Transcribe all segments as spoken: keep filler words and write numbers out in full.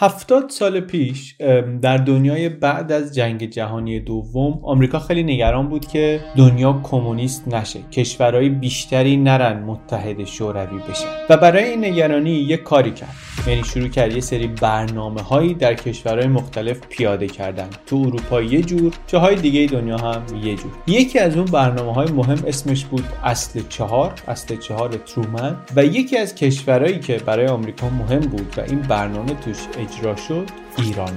هفتاد سال پیش در دنیای بعد از جنگ جهانی دوم آمریکا خیلی نگران بود که دنیا کمونیست نشه، کشورهای بیشتری نرن متحد شوروی بشن و برای این نگرانی یک کاری کرد، یعنی شروع کرد یه سری برنامه‌هایی در کشورهای مختلف پیاده کردن، تو اروپا یه جور، جاهای دیگه دنیا هم یه جور. یکی از اون برنامه‌های مهم اسمش بود اصل چهار، اصل چهار ترومن، و یکی از کشورهایی که برای آمریکا مهم بود و این برنامه توش اجرا شد ایران.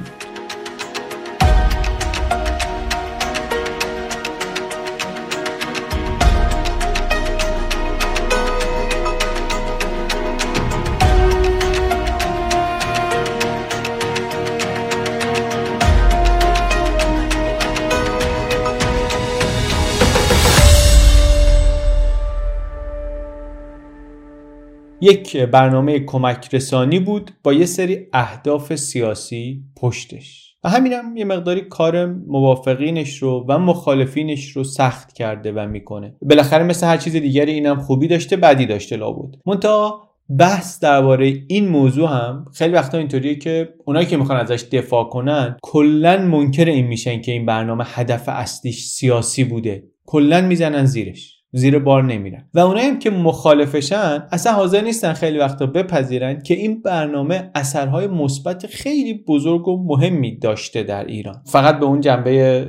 یک برنامه کمک رسانی بود با یه سری اهداف سیاسی پشتش و همینم یه مقداری کار موافقینش رو و مخالفینش رو سخت کرده و میکنه. بالاخره مثل هر چیز دیگری اینم خوبی داشته، بدی داشته لابد. منتها بحث درباره این موضوع هم خیلی وقتا اینطوریه که اونایی که میخوان ازش دفاع کنن کلن منکر این میشن که این برنامه هدف اصلیش سیاسی بوده، کلن میزنن زیرش، زیر بار نمیرن، و اونایی هم که مخالفشن اصلا حاضر نیستن خیلی وقتا بپذیرن که این برنامه اثرهای مثبت خیلی بزرگ و مهمی داشته در ایران، فقط به اون جنبه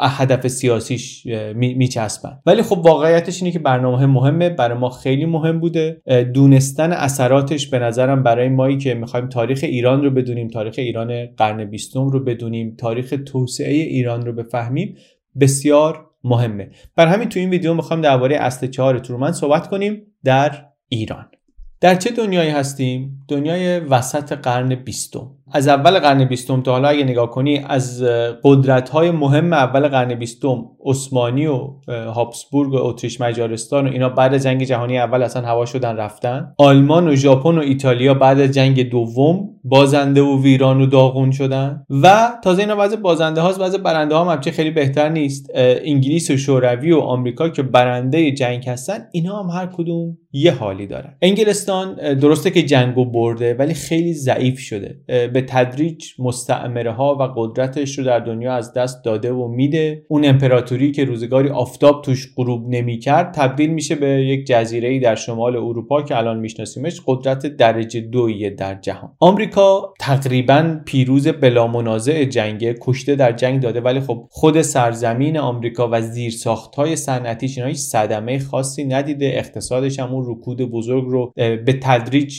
هدف سیاسیش میچسبن. ولی خب واقعیتش اینه که برنامه مهمه، برای ما خیلی مهم بوده. دونستن اثراتش به نظرم برای مایی که میخوایم تاریخ ایران رو بدونیم، تاریخ ایران قرن بیستم رو بدونیم، تاریخ توسعه ایران رو بفهمیم، بسیار مهمه. بر همین تو این ویدیو میخوام درباره اصل چهار ترومن صحبت کنیم در ایران. در چه دنیایی هستیم؟ دنیای وسط قرن بیستم. از اول قرن بیستم تا حالا اگه نگاه کنی، از قدرت‌های مهم اول قرن بیستم، عثمانی و هابسبورگ و اتریش مجارستان و اینا بعد از جنگ جهانی اول اصلا هوا شدن رفتن. آلمان و ژاپن و ایتالیا بعد از جنگ دوم بازنده و ویران و داغون شدن، و تازه اینا بعضی بازنده هاست، بعضی برنده ها هم همچین خیلی بهتر نیست. انگلیس و شوروی و آمریکا که برنده جنگ هستن، اینا هم هر کدوم یه حالی دارن. انگلستان درسته که جنگو برده ولی خیلی ضعیف شده، به تدریج مستعمره ها و قدرتش رو در دنیا از دست داده و میده. اون امپراتوری که روزگاری آفتاب توش غروب نمیکرد تبدیل میشه به یک جزیره‌ای در شمال اروپا که الان میشناسیمش، قدرت درجه دویه در جهان. آمریکا تقریبا پیروز بلا منازع جنگه، کشته در جنگ داده، ولی خب خود سرزمین آمریکا و زیرساخت‌های صنعتیش اینا هیچ صدمه خاصی ندیده، اقتصادش هم اون رکود بزرگ رو به تدریج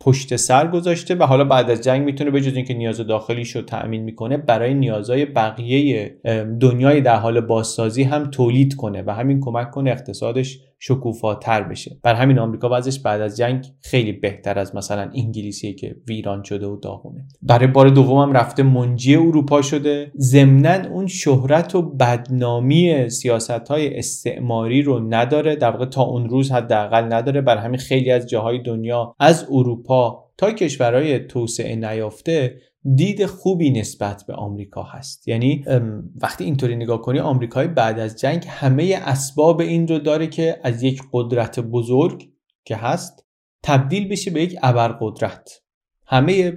پشت سر گذاشته و حالا بعد از جنگ میتونه به جز اینکه نیاز داخلیش رو تأمین میکنه، برای نیازهای بقیه دنیای در حال بازسازی هم تولید کنه و همین کمک کنه اقتصادش شکوفاتر بشه. بر همین آمریکا وضعش بعد از جنگ خیلی بهتر از مثلا انگلیسی که ویران شده و داغونه. برای بار دومم رفته منجی اروپا شده، ضمناً اون شهرت و بدنامی سیاست‌های استعماری رو نداره، در واقع تا اون روز حداقل نداره. بر همین خیلی از جاهای دنیا از اروپا تا کشورهای توسعه نیافته دید خوبی نسبت به آمریکا هست. یعنی وقتی اینطوری نگاه کنی، آمریکای بعد از جنگ همه اسباب این رو داره که از یک قدرت بزرگ که هست تبدیل بشه به یک ابرقدرت. همه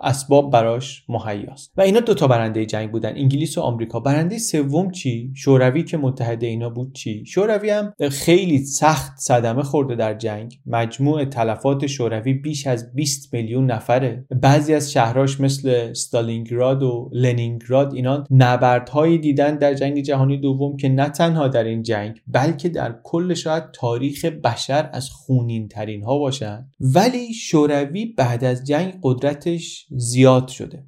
اسباب براش مهیاست. و اینا دوتا برنده جنگ بودن، انگلیس و آمریکا. برنده سوم چی؟ شوروی که متحد اینا بود چی؟ شوروی هم خیلی سخت صدمه خورده در جنگ. مجموع تلفات شوروی بیش از بیست میلیون نفره. بعضی از شهراش مثل استالینگراد و لنینگراد اینا نبردهایی دیدن در جنگ جهانی دوم که نه تنها در این جنگ بلکه در کل شاید تاریخ بشر از خونین‌ترین ها باشن. ولی شوروی بعد از جنگ قدرتش زیاد شده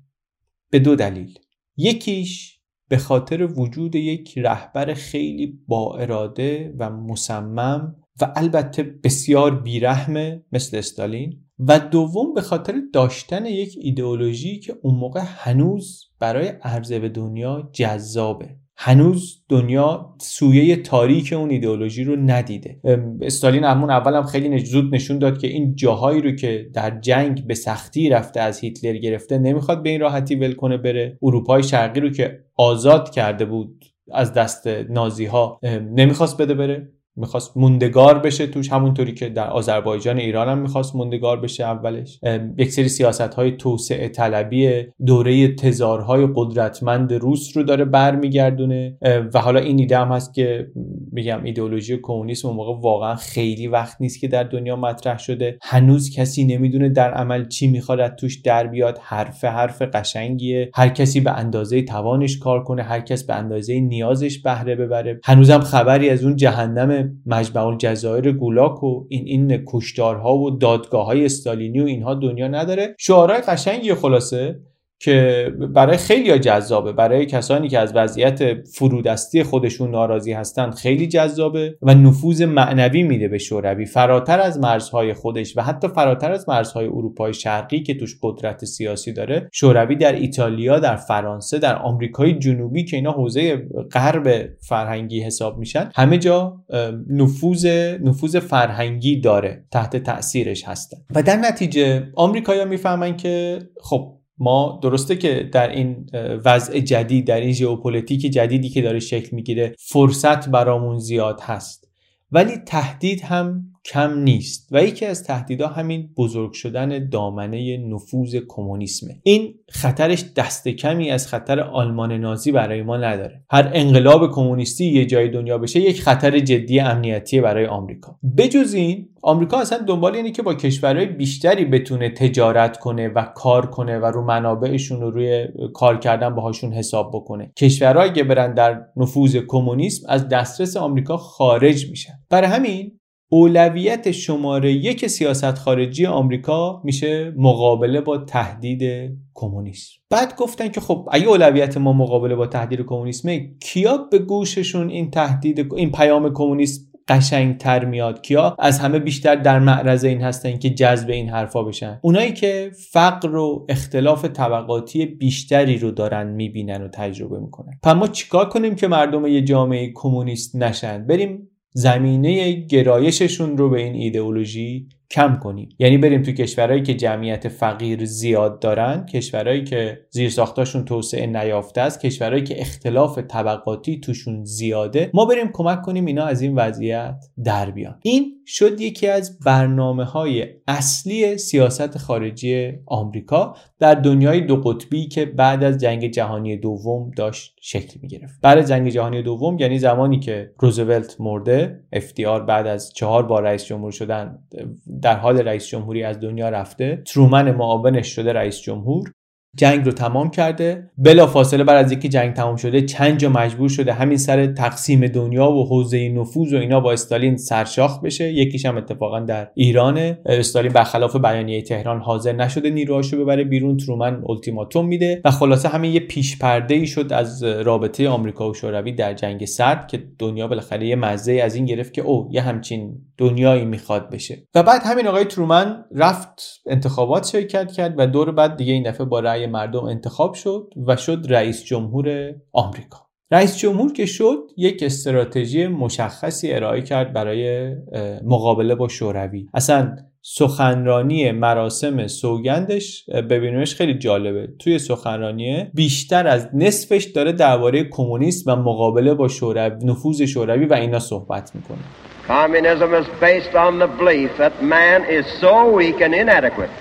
به دو دلیل. یکیش به خاطر وجود یک رهبر خیلی با اراده و مصمم و البته بسیار بیرحم مثل استالین، و دوم به خاطر داشتن یک ایدئولوژی که اون موقع هنوز برای عرضه به دنیا جذابه. هنوز دنیا سویه تاریک اون ایدئولوژی رو ندیده. استالین همون اول هم خیلی زود نشون داد که این جاهایی رو که در جنگ به سختی رفته از هیتلر گرفته نمیخواد به این راحتی ول کنه بره. اروپای شرقی رو که آزاد کرده بود از دست نازی‌ها نمیخواست بده بره، میخواست موندگار بشه توش، همونطوری که در آذربایجان ایران هم میخواست موندگار بشه. اولش یک سری سیاست‌های توسعه طلبی دوره تزارهای قدرتمند روس رو داره برمیگردونه. و حالا این ایده هم هست که میگم ایدئولوژی کمونیسم اون موقع واقعا خیلی وقت نیست که در دنیا مطرح شده، هنوز کسی نمیدونه در عمل چی میخواد از توش در بیاد. حرف حرف قشنگیه، هر کسی به اندازه توانش کار کنه، هر کس به اندازه نیازش بهره ببره. هنوزم خبری از اون جهنم مجمع الجزایر گولاک و این این کشتارها و دادگاه‌های استالینی و اینها دنیا نداره. شعارهای قشنگی خلاصه که برای خیلی‌ها جذابه، برای کسانی که از وضعیت فرودستی خودشون ناراضی هستن خیلی جذابه و نفوذ معنوی میده به شوروی فراتر از مرزهای خودش و حتی فراتر از مرزهای اروپای شرقی که توش قدرت سیاسی داره. شوروی در ایتالیا، در فرانسه، در آمریکای جنوبی که اینا حوزه غرب فرهنگی حساب میشن، همه جا نفوذ نفوذ فرهنگی داره، تحت تأثیرش هستن. و در نتیجه آمریکایی‌ها میفهمن که خب ما درسته که در این وضع جدید، در این ژئوپلیتیک جدیدی که داره شکل میگیره فرصت برامون زیاد هست، ولی تهدید هم کم نیست و یکی از تهدیدها همین بزرگ شدن دامنه نفوذ کمونیسمه. این خطرش دست کمی از خطر آلمان نازی برای ما نداره. هر انقلاب کمونیستی یه جای دنیا بشه یک خطر جدی امنیتی برای آمریکا. بجز این آمریکا اصلا دنبال اینه که با کشورهای بیشتری بتونه تجارت کنه و کار کنه و رو منابعشون و روی کار کردن باهاشون حساب بکنه. کشورهایی که برن در نفوذ کمونیسم از دسترس آمریکا خارج میشن. برای همین اولویت شماره یک سیاست خارجی آمریکا میشه مقابله با تهدید کمونیسم. بعد گفتن که خب اگه اولویت ما مقابله با تهدید کمونیسمه، کیا به گوششون این تهدید، این پیام کمونیسم قشنگتر میاد؟ کیا از همه بیشتر در معرض این هستن که جذب این حرفا بشن؟ اونایی که فقر و اختلاف طبقاتی بیشتری رو دارن میبینن و تجربه میکنن. پس ما چیکار کنیم که مردم یه جامعه کمونیست نشن؟ بریم زمینه گرایششون رو به این ایدئولوژی کم کنیم. یعنی بریم تو کشورهایی که جمعیت فقیر زیاد دارن، کشورهایی که زیرساختاشون توسعه نیافته است، کشورهایی که اختلاف طبقاتی توشون زیاده، ما بریم کمک کنیم اینا از این وضعیت در بیان. این شد یکی از برنامه‌های اصلی سیاست خارجی آمریکا در دنیای دو قطبی که بعد از جنگ جهانی دوم داشت شکل می‌گرفت. بعد از جنگ جهانی دوم، یعنی زمانی که روزولت مرده، اف دی آر بعد از چهار بار رئیس جمهور شدن در حال رئیس جمهوری از دنیا رفته، ترومن معاونش شده رئیس جمهور، جنگ رو تمام کرده. بلافاصله بعد از اینکه جنگ تمام شده چند جا مجبور شده همین سر تقسیم دنیا و حوزه نفوذ و اینا با استالین سرشاخ بشه. یکیش هم اتفاقا در ایرانه. استالین برخلاف بیانیه تهران حاضر نشده نیروهاشو ببره بیرون. ترومن التیماتوم میده و خلاصه همین یه پیش پرده ای شد از رابطه آمریکا و شوروی در جنگ سرد که دنیا بالاخره یه مزه از این گرفت که او یه همچین دنیایی میخواد بشه. و بعد همین آقای ترومن رفت انتخابات شرکت کرد و دور بعد دیگه این دفعه با رأی مردم انتخاب شد و شد رئیس جمهور آمریکا. رئیس جمهور که شد یک استراتژی مشخصی ارائه کرد برای مقابله با شوروی. اصلا سخنرانی مراسم سوگندش ببینیمش خیلی جالبه. توی سخنرانی بیشتر از نصفش داره درباره کمونیسم و مقابله با شوروی، نفوذ شوروی و اینا صحبت میکنه. Communism is based on the belief that man is so weak and inadequate.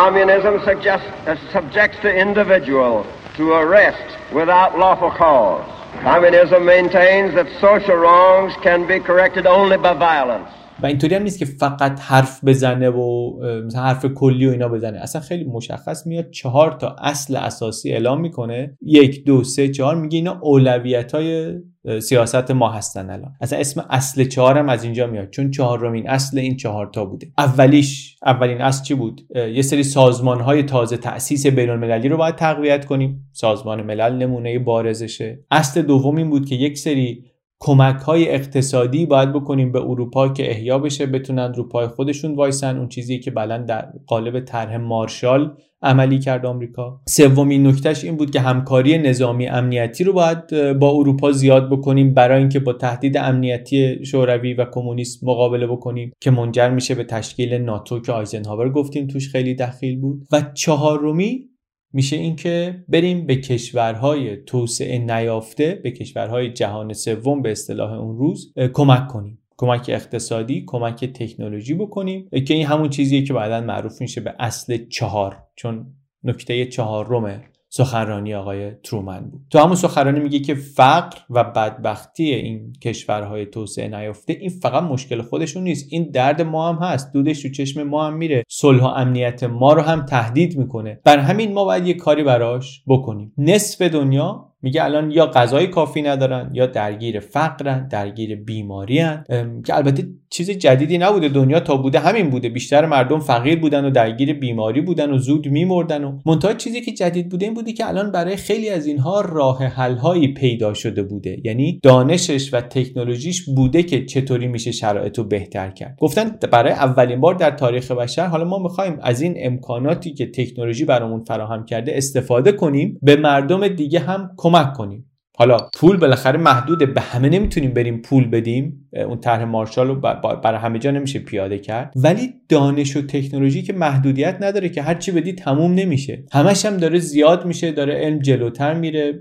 Communism suggests, uh, subjects the individual to arrest without lawful cause. Communism maintains that social wrongs can be corrected only by violence. و اینطوری هم نیست که فقط حرف بزنه و مثلا حرف کلی و اینا بزنه. اصلا خیلی مشخص میاد چهار تا اصل اساسی اعلام میکنه. یک دو سه چهار میگه اینا اولویت‌های سیاست ما هستن. الان اصلا اسم اصل چهار هم از اینجا میاد چون چهارمین اصل این چهارتا بوده. اولیش اولین اصل چی بود؟ یه سری سازمان‌های تازه تأسیس بین‌المللی رو باید تقویت کنیم. سازمان ملل نمونه بارزشه. اصل دوم این بود که یک سری کمک‌های اقتصادی باید بکنیم به اروپا که احیا بشه، بتونن رو پای خودشون وایسن، اون چیزی که بلند در قالب طرح مارشال عملی کرد آمریکا. سومین نکتهش این بود که همکاری نظامی امنیتی رو باید با اروپا زیاد بکنیم برای اینکه با تهدید امنیتی شوروی و کمونیسم مقابله بکنیم که منجر میشه به تشکیل ناتو که آیزنهاور گفتیم توش خیلی دخیل بود. و چهارمی میشه اینکه بریم به کشورهای توسعه نیافته، به کشورهای جهان سوم به اصطلاح اون روز کمک کنیم. کمک اقتصادی، کمک تکنولوژی بکنیم که این همون چیزیه که بعداً معروف میشه به اصل چهار، چون نکته چهارم سخنرانی آقای ترومن بود. تو همون سخنرانی میگه که فقر و بدبختی این کشورهای توسعه نیافته این فقط مشکل خودشون نیست، این درد ما هم هست، دودش تو چشم ما هم میره، صلح و امنیت ما رو هم تهدید میکنه، بر همین ما باید یه کاری براش بکنیم. نصف دنیا میگه الان یا غذای کافی ندارن یا درگیر فقرن، درگیر بیماریان، که البته چیز جدیدی نبوده، دنیا تا بوده همین بوده، بیشتر مردم فقیر بودن و درگیر بیماری بودن و زود میمردن. و منتها چیزی که جدید بوده این بوده که الان برای خیلی از اینها راه حل هایی پیدا شده بوده، یعنی دانشش و تکنولوژیش بوده که چطوری میشه شرایط رو بهتر کرد. گفتن برای اولین بار در تاریخ بشر حالا ما میخوایم از این امکاناتی که تکنولوژی برامون فراهم کرده استفاده کنیم، به مردم دیگه هم کمک کنیم. حالا پول بالاخره محدوده، به همه نمیتونیم بریم پول بدیم، اون طرح مارشال رو برای همه جا نمیشه پیاده کرد، ولی دانش و تکنولوژی که محدودیت نداره که هر چی بدی تموم نمیشه، همش هم داره زیاد میشه، داره علم جلوتر میره،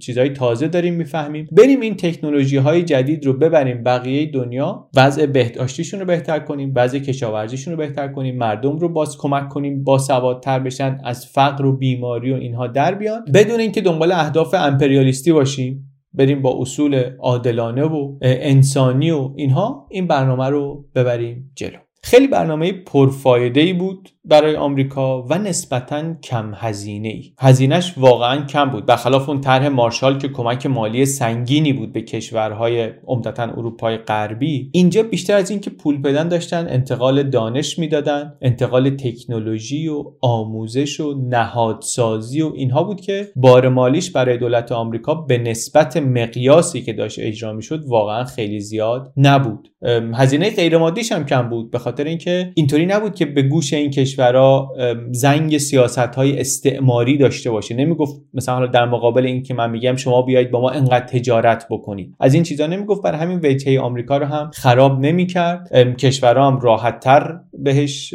چیزهای تازه داریم میفهمیم، بریم این تکنولوژی های جدید رو ببریم بقیه دنیا، وضع بهداشتیشون رو بهتر کنیم، وضع کشاورزیشون رو بهتر کنیم، مردم رو باز کمک کنیم با سوادتر بشن، از فقر و بیماری و اینها در بیان، بدون اینکه دنبال اهداف امپریالیستی باشیم، بریم با اصول عادلانه و انسانی و اینها این برنامه رو ببریم جلو. خیلی برنامه پرفایده‌ای بود برای آمریکا و نسبتاً کم هزینه‌ای. هزینه‌اش واقعاً کم بود. برخلاف اون طرح مارشال که کمک مالی سنگینی بود به کشورهای عمدتاً اروپای غربی، اینجا بیشتر از این که پول بدن داشتن انتقال دانش میدادن، انتقال تکنولوژی و آموزش و نهادسازی و اینها بود که بار مالیش برای دولت آمریکا به نسبت مقیاسی که داشت اجرا میشد واقعاً خیلی زیاد نبود. هزینه غیرمادیش هم کم بود، به خاطر اینکه اینطوری نبود که به گوش این کشورها زنگ سیاست‌های استعماری داشته باشه. نمیگفت مثلا حالا در مقابل این که من میگم شما بیایید با ما انقدر تجارت بکنید، از این چیزا نمیگفت. برای همین وجهه آمریکا رو هم خراب نمی‌کرد، کشورها هم راحت‌تر بهش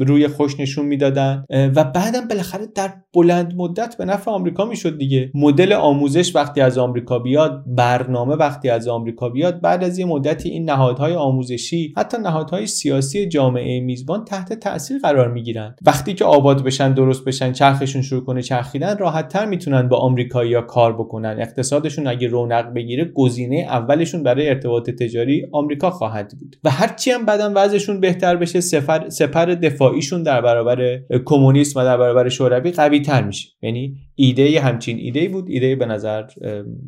روی خوش نشون میدادن و بعدم بالاخره در بلند مدت به نفع آمریکا میشد دیگه. مدل آموزش وقتی از آمریکا بیاد، برنامه وقتی از آمریکا بیاد، بعد از یه مدتی این نهادهای آموزشی، حتی نهادهای سیاسی سیاسی جامعه میزبان تحت تأثیر قرار میگیرن. وقتی که آباد بشن، درست بشن، چرخشون شروع کنه چرخیدن، راحت‌تر میتونن با آمریکایی‌ها کار بکنن. اقتصادشون اگه رونق بگیره، گزینه اولشون برای ارتباط تجاری آمریکا خواهد بود و هرچی هم بعداً وضعشون بهتر بشه، سفر سپر دفاعیشون در برابر کمونیسم و در برابر شوروی قوی‌تر میشه. یعنی ایده همچین ایده بود، ایده به نظر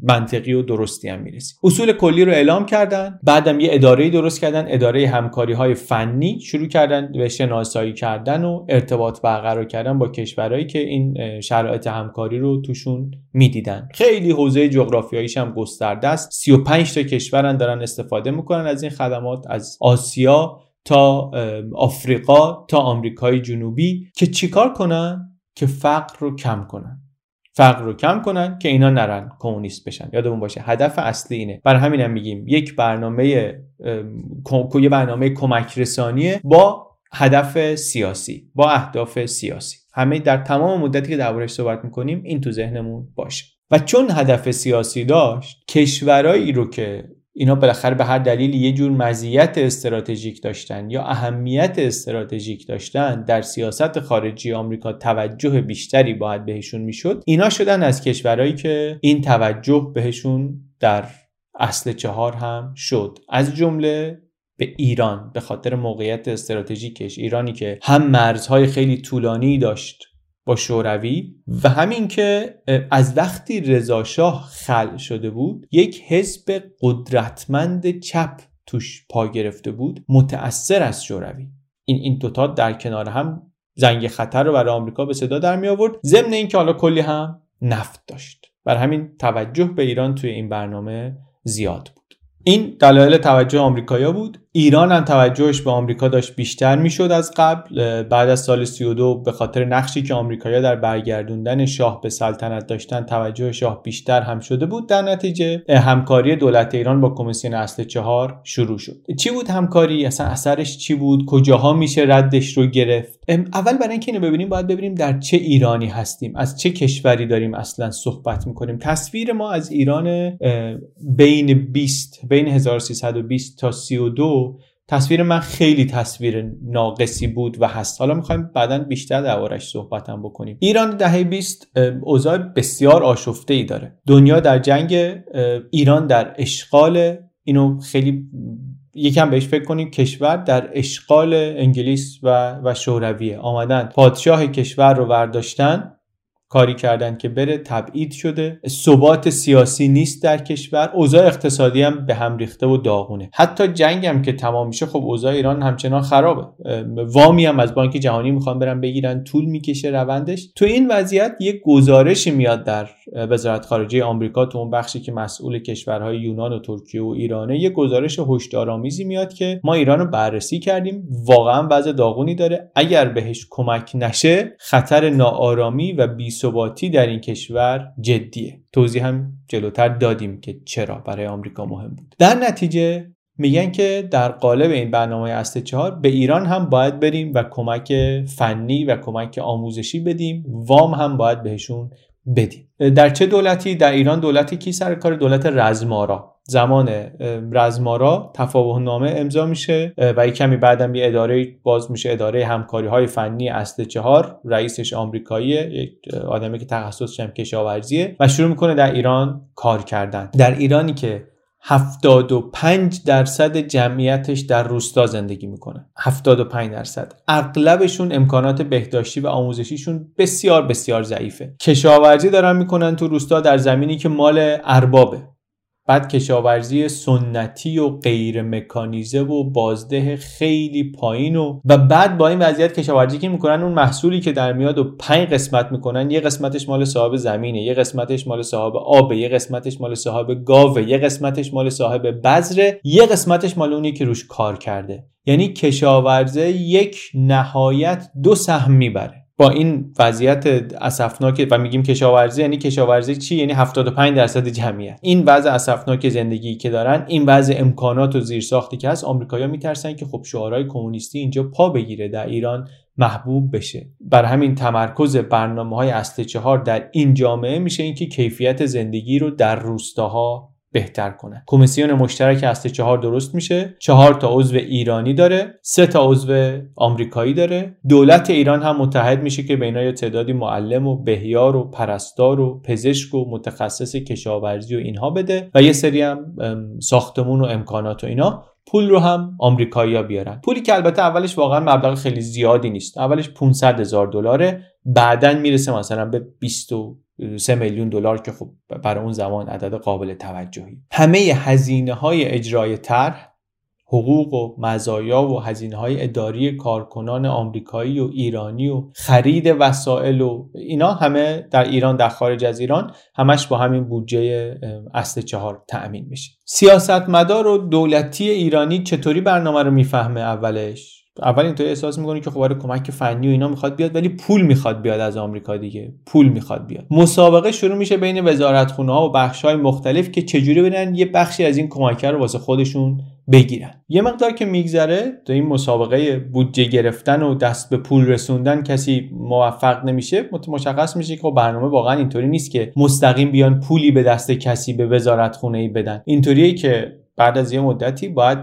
منطقی و درستی هم میرسید. اصول کلی رو اعلام کردن، بعدم یه اداره درست کردن، اداره همکاری‌های فنی، شروع کردن به شناسایی کردن و ارتباط برقرار کردن با کشورهایی که این شرایط همکاری رو توشون میدیدن. خیلی حوزه جغرافیاییش هم گسترده است. سی و پنج تا کشورن دارن استفاده میکنن از این خدمات، از آسیا تا آفریقا تا آمریکای جنوبی، که چیکار کنن؟ که فقر رو کم کنن. فقر رو کم کنن که اینا نرن کمونیست بشن. یادمون باشه هدف اصلی اینه. برای همین هم میگیم یک برنامه یک برنامه کمک رسانیه با هدف سیاسی، با اهداف سیاسی. همه در تمام مدتی که دربارش صحبت میکنیم این تو ذهنمون باشه. و چون هدف سیاسی داشت، کشورایی رو که اینا بالاخره به هر دلیل یه جور مزیت استراتژیک داشتن یا اهمیت استراتژیک داشتن در سیاست خارجی آمریکا، توجه بیشتری باید بهشون میشد. اینا شدن از کشورایی که این توجه بهشون در اصل چهار هم شد، از جمله به ایران به خاطر موقعیت استراتژیکش. ایرانی که هم مرزهای خیلی طولانی داشت با شوروی و همین که از وقتی رضا شاه خلع شده بود یک حزب قدرتمند چپ توش پا گرفته بود، متأثر از شوروی. این این دوتا در کنار هم زنگ خطر رو برای آمریکا به صدا در می آورد، ضمن این که حالا کلی هم نفت داشت. بر همین توجه به ایران توی این برنامه زیاد بود. این دلایل توجه آمریکایا بود. ایران هم توجهش به آمریکا داشت بیشتر میشد از قبل. بعد از سال سی و دو به خاطر نقشی که آمریکایا در برگردوندن شاه به سلطنت داشتن، توجه شاه بیشتر هم شده بود. در نتیجه همکاری دولت ایران با کمیسیون اصل چهار شروع شد. چی بود همکاری؟ اصلا اثرش چی بود؟ کجاها میشه ردش رو گرفت؟ اول برای اینکه اینو ببینیم باید ببینیم در چه ایرانی هستیم، از چه کشوری داریم اصلا صحبت میکنیم. تصویر ما از ایران بین بیست بین هزار و سیصد و بیست تا سی و دو تصویر من خیلی تصویر ناقصی بود و هست. حالا میخوایم بعداً بیشتر دربارش صحبت هم بکنیم. ایران دهه بیست اوضاع بسیار آشفته‌ای داره. دنیا در جنگ، ایران در اشغال. اینو خیلی یکم بهش فکر کنیم. کشور در اشغال انگلیس و و شورویه. آمدن پادشاه کشور رو برداشتن، کاری کردن که بره، تبعید شده، ثبات سیاسی نیست در کشور، اوضاع اقتصادی هم به هم ریخته و داغونه. حتی جنگ هم که تمام میشه، خب اوضاع ایران همچنان خرابه. وامی هم از بانک جهانی میخوان برن بگیرن، طول میکشه روندش. تو این وضعیت یه گزارشی میاد در وزارت خارجه آمریکا، تو اون بخشی که مسئول کشورهای یونان و ترکیه و ایرانه، یه گزارش هشدارآمیزی میاد که ما ایران رو بررسی کردیم، واقعا وضع داغونی داره، اگر بهش کمک نشه خطر ناآرامی و بی ثباتی در این کشور جدیه. توضیح هم جلوتر دادیم که چرا برای آمریکا مهم بود. در نتیجه میگن که در قالب این برنامه اصل چهار به ایران هم باید بریم و کمک فنی و کمک آموزشی بدیم، وام هم باید بهشون بدیم. در چه دولتی؟ در ایران دولتی کی سر کار؟ دولت رزمارا. زمان رزمارا تفاهم نامه امضا میشه و یک کمی بعدم یه اداره باز میشه، اداره همکاری های فنی اصل چهار. رئیسش آمریکاییه، یک آدمی که تخصصش هم کشاورزیه و شروع میکنه در ایران کار کردن. در ایرانی که هفتاد و پنج درصد جمعیتش در روستا زندگی میکنه، هفتاد و پنج درصد، اغلبشون امکانات بهداشتی و آموزشیشون بسیار بسیار ضعیفه. کشاورزی دارن میکنن تو روستا در زمینی که مال اربابه. بعد کشاورزی سنتی و غیر مکانیزه و بازده خیلی پایین و, و بعد با این وضعیت کشاورزی که میکنن، اون محصولی که در میاد و پنج قسمت میکنن، یه قسمتش مال صاحب زمینه، یه قسمتش مال صاحب آبه، یه قسمتش مال صاحب گاوه، یه قسمتش مال صاحب بذره، یه قسمتش مال اونی که روش کار کرده. یعنی کشاورزه یک نهایت دو سهم میبره با این وضعیت اسفناک. و میگیم کشاورزی یعنی کشاورزی چی؟ یعنی هفتاد و پنج درصد جمعیت. این وضع اسفناک زندگی که دارن، این وضع امکانات و زیرساختی که هست، آمریکایی‌ها میترسن که خب شعارهای کمونیستی اینجا پا بگیره، در ایران محبوب بشه. بر همین تمرکز برنامه‌های اصل چهار در این جامعه میشه اینکه کیفیت زندگی رو در روستاها بهتر کنن. کمیسیون مشترک اصل چهار درست میشه، چهار تا عضو ایرانی داره، سه تا عضو آمریکایی داره. دولت ایران هم متحد میشه که بین اینا تعدادی معلم و بهیار و پرستار و پزشک و متخصص کشاورزی و اینها بده و یه سری هم ساختمون و امکانات و اینا. پول رو هم آمریکایی‌ها بیارن. پولی که البته اولش واقعا مبلغ خیلی زیادی نیست. اولش پانصد هزار دلاره، بعداً میرسه مثلا به بیست و سه میلیون دلار که خب برای اون زمان عدد قابل توجهی. همه هزینه‌های اجرای طرح، حقوق و مزایا و هزینه‌های اداری کارکنان آمریکایی و ایرانی و خرید وسایل و اینا همه در ایران، در خارج از ایران، همش با همین بودجه اصل چهار تأمین میشه. سیاستمدار و دولتی ایرانی چطوری برنامه رو میفهمه؟ اولش اول اینطوری احساس میکنه که خب برای کمک فنی و اینا میخواد بیاد، ولی پول میخواد بیاد از آمریکا دیگه، پول میخواد بیاد. مسابقه شروع میشه بین وزارتخونه‌ها و بخش‌های مختلف که چجوری برن یه بخشی از این کمک‌ها رو واسه خودشون بگیرن. یه مقدار که میگذره تو این مسابقه بودجه گرفتن و دست به پول رسوندن کسی موفق نمیشه، مشخص میشه که برنامه واقعا اینطوری نیست که مستقیم بیان پولی به دست کسی به وزارتخونه‌ای بدن. اینطوریه که بعد از یه مدتی باید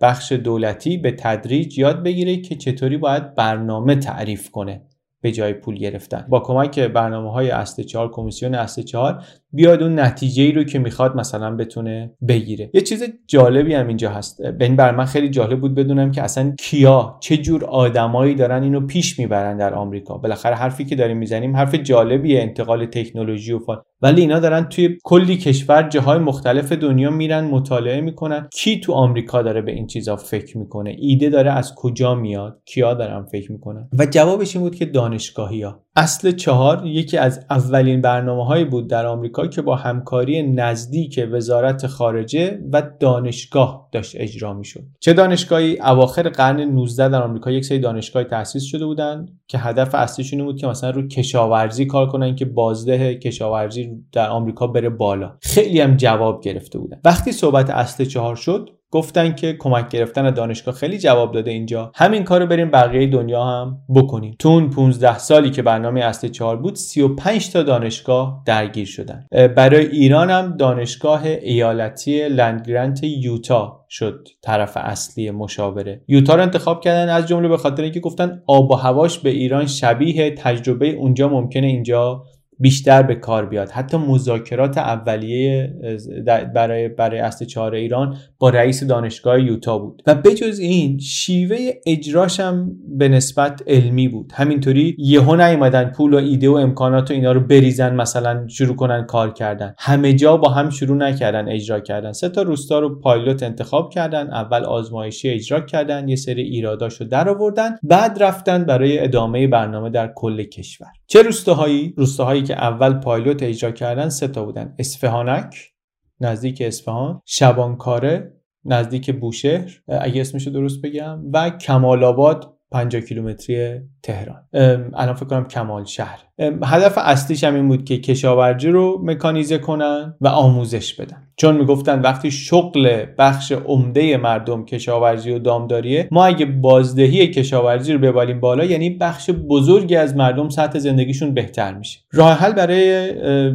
بخش دولتی به تدریج یاد بگیره که چطوری باید برنامه تعریف کنه به جای پول گرفتن. با کمک برنامه‌های اصل چهار، کمیسیون اصل چهار بیاد اون نتیجه‌ای رو که میخواد مثلا بتونه بگیره. یه چیز جالبی هم اینجا هست. ببین برای من خیلی جالب بود بدونم که اصلا کیا، چه جور آدمایی دارن اینو پیش میبرن در آمریکا. بالاخره حرفی که داریم میزنیم حرف جالبیه، انتقال تکنولوژی و فلان، ولی اینا دارن توی کلی کشور، جاهای مختلف دنیا میرن مطالعه میکنن کی تو آمریکا داره به این چیزا فکر میکنه، ایده داره از کجا میاد، کیا دارن فکر میکنن. و جوابش این بود که دانشگاهی‌ها. اصل چهار یکی از اولین برنامه‌هایی بود در آمریکا که با همکاری نزدیک وزارت خارجه و دانشگاه داشت اجرا می‌شد. چه دانشگاهی؟ اواخر قرن نوزده در آمریکا یک سری دانشگاه تأسیس شده بودن که هدف اصلیشون بود که مثلا رو کشاورزی کار کنن که بازده کشاورزی در آمریکا بره بالا. خیلی هم جواب گرفته بودن. وقتی صحبت اصل چهار شد گفتن که کمک گرفتن از دانشگاه خیلی جواب داده، اینجا همین کارو بریم بقیه دنیا هم بکنیم. تو اون پانزده سالی که برنامه اصل چهار بود سی و پنج تا دانشگاه درگیر شدن. برای ایران هم دانشگاه ایالتی لندگرانت یوتا شد طرف اصلی مشاوره. یوتا رو انتخاب کردن از جمله به خاطر اینکه گفتن آب و هواش به ایران شبیه، تجربه اونجا ممکنه اینجا بیشتر به کار بیاد. حتی مذاکرات اولیه برای برای اصل چهار ایران با رئیس دانشگاه یوتا بود. و بجز این شیوه اجراش هم به نسبت علمی بود. همینطوری یهو نیومدن پول و ایده و امکانات و اینا رو بریزن مثلا شروع کنن کار کردن. همه جا با هم شروع نکردن اجرا کردن. سه تا روستا رو پایلوت انتخاب کردن، اول آزمایشی اجرا کردن، یه سری ایراداشو درآوردن، بعد رفتن برای ادامه برنامه در کل کشور. چه روستاهایی؟ روستاهایی که اول پایلوت اجرا کردن سه تا بودن: اصفهانک نزدیک اصفهان، شبانکاره نزدیک بوشهر اگه اسمشو درست بگم، و کمال آباد پنجاه کیلومتری تهران. الان فکر کنم کمال شهر. هدف اصلیش هم این بود که کشاورزی رو مکانیزه کنن و آموزش بدن، چون میگفتن وقتی شغل بخش عمده مردم کشاورزی و دامداریه، ما اگه بازدهی کشاورزی رو ببریم بالا یعنی بخش بزرگی از مردم سطح زندگیشون بهتر میشه. راه حل برای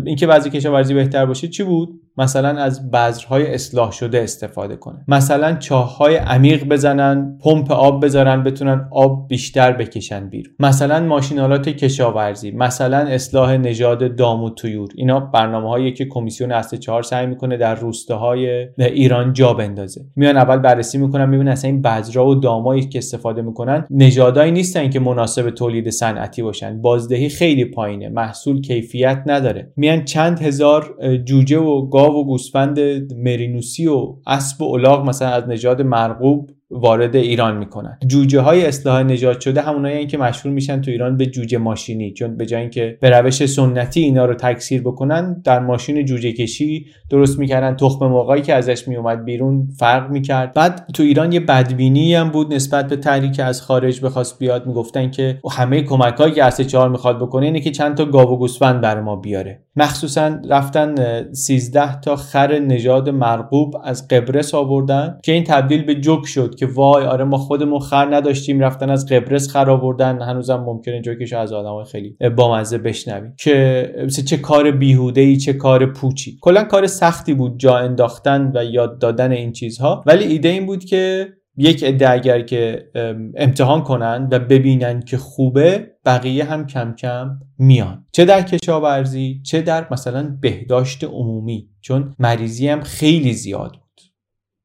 اینکه وضع کشاورزی بهتر باشه چی بود؟ مثلا از بذرهای اصلاح شده استفاده کنن، مثلا چاه‌های عمیق بزنن، پمپ آب بذارن بتونن آب بیشتر بکشن بیرون، مثلا ماشین‌آلات کشاورزی، مثلا اصلاح نژاد دام و طیور. اینا برنامه‌هایی که کمیسیون اصل چهار سعی میکنه در روستاهای ایران جا بندازه. میان اول بررسی میکنن میبینن اصلا این بذرها و دامایی که استفاده میکنن نژادایی نیستن که مناسب تولید صنعتی باشن، بازدهی خیلی پایینه، محصول کیفیت نداره. میان چند هزار جوجه و گاو و گوسفند مرینوسی و اسب و الاغ مثلا از نژاد مرغوب وارد ایران میکنن. جوجه های اصلاح نژاد شده همونایی هستند که مشهور میشن تو ایران به جوجه ماشینی، چون به جای اینکه به روش سنتی اینا رو تکثیر بکنن در ماشین جوجه کشی درست میکردن. تخم مرغی که ازش میومد بیرون فرق میکرد. بعد تو ایران یه بدبینی هم بود نسبت به تحریک از خارج بخواست بیاد، میگفتن که همه کمکایی که اصل چهار میخواد بکنه اینه که چند تا گاو و گوسفند برام بیاره. مخصوصا رفتن سیزده تا خر نژاد مرغوب از قبرس آوردن که این تبدیل به جوک شد که وای آره ما خودمون خر نداشتیم، رفتن از قبرس خر آوردن. هنوزم ممکنه جوکش از آدمای خیلی بامزه بشنویم که چه کار بیهوده‌ای، چه کار پوچی. کلا کار سختی بود جا انداختن و یاد دادن این چیزها، ولی ایده این بود که یک عده اگر که امتحان کنن و ببینن که خوبه، بقیه هم کم کم میان، چه در کشاورزی چه در مثلا بهداشت عمومی، چون مریضی هم خیلی زیاد بود.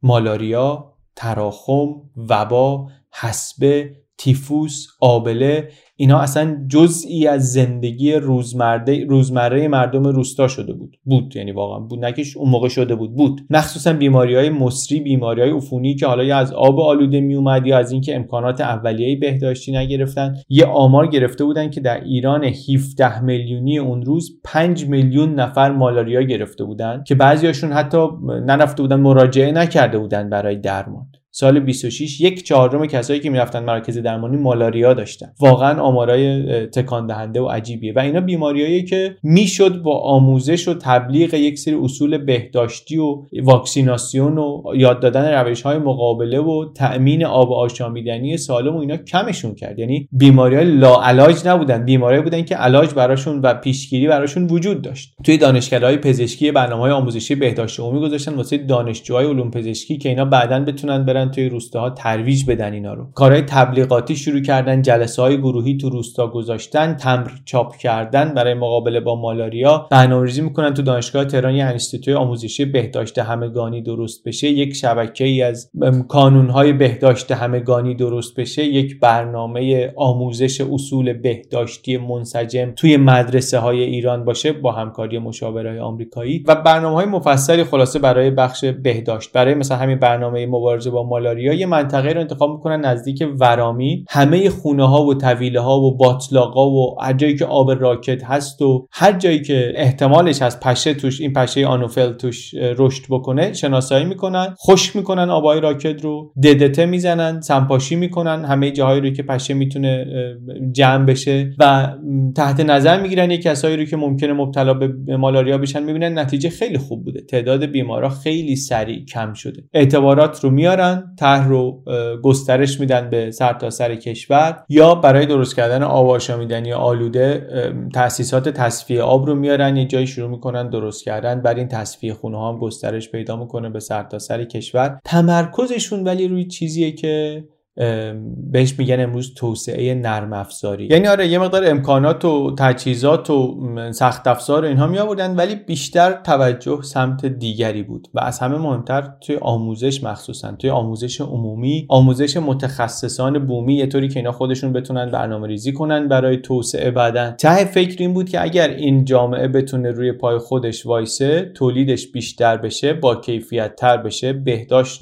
مالاریا، تراخم، وبا، حصبه، تیفوس، آبله، اینا اصلا جزئی از زندگی روزمره روزمره مردم روستا شده بود بود یعنی واقعا بود، نکش اون موقع شده بود بود مخصوصا بیماریهای مصری، بیماریهای عفونی که حالا یا از آب آلوده می اومد یا از اینکه امکانات اولیه‌ای بهداشتی نگرفتن. یه آمار گرفته بودن که در ایران هفده میلیونی اون روز پنج میلیون نفر مالاریا گرفته بودن که بعضیاشون حتی نرفته بودن مراجعه نکرده بودن برای درمان. سال بیست و شش یک چهارم کسایی که میرفتن مراکز درمانی مالاریا داشتن. واقعا آمارای تکان دهنده و عجیبیه و اینا بیماریایی که میشد با آموزش و تبلیغ یک سری اصول بهداشتی و واکسیناسیون و یاد دادن روش‌های مقابله و تأمین آب آشامیدنی سالم و اینا کمشون کرد. یعنی بیماریای لاعلاج نبودن، بیماریایی بودن که علاج براشون و پیشگیری براشون وجود داشت. توی دانشکده‌های پزشکی برنامه‌های آموزشی بهداشت عمومی گذاشتن واسه دانشجوهای علوم پزشکی که اینا بعداً بتونن برن توی روستاها ترویج بدن اینا رو. کارهای تبلیغاتی شروع کردن، جلسه‌های گروهی تو روستا گذاشتن، تمبر چاپ کردن برای مقابله با مالاریا. برنامه‌ریزی میکنن تو دانشگاه تهران یه انستیتوی آموزشی بهداشت همگانی درست بشه، یک شبکه‌ای از کانون‌های بهداشت همگانی درست بشه، یک برنامه آموزش اصول بهداشتی منسجم توی مدرسه‌های ایران باشه با همکاری مشاورهای آمریکایی و برنامه‌های مفصلی خلاصه برای بخش بهداشت. برای مثلا همین برنامه مبارزه با مالاریا یه منطقه رو انتخاب میکنن نزدیک ورامی، همه خونه ها و طویله ها و باطلاقا و هر جایی که آب راکت هست و هر جایی که احتمالش هست پشه توش، این پشه آنوفل توش رشد بکنه شناسایی میکنن، خشک میکنن آبای راکت رو، ددته میزنن، سمپاشی میکنن همه جاهایی رو که پشه میتونه جمع بشه و تحت نظر میگیرن یک کسایی رو که ممکنه مبتلا به مالاریا بشن. میبینن نتیجه خیلی خوب بوده، تعداد بیمارا خیلی سریع کم شده. اعتبارات رو میارن، طرح رو گسترش میدن به سرتاسر کشور، یا برای درست کردن آب آشامیدنی آلوده تاسیسات تصفیه آب رو میارن یه جایی شروع میکنن درست کردن، برای این تصفیه خونه ها هم گسترش پیدا میکنه به سرتاسر کشور. تمرکزشون ولی روی چیزیه که بهش میگن امروز توسعه نرم افزاری. یعنی آره یه مقدار امکانات و تجهیزات و سخت افزار اینها می آوردن ولی بیشتر توجه سمت دیگری بود و از همه مهمتر توی آموزش، مخصوصا توی آموزش عمومی، آموزش متخصصان بومی، یه طوری که اینا خودشون بتونن برنامه‌ریزی کنن برای توسعه. بعدن ته فکر این بود که اگر این جامعه بتونه روی پای خودش وایسه، تولیدش بیشتر بشه، با کیفیت‌تر بشه، بهداشت،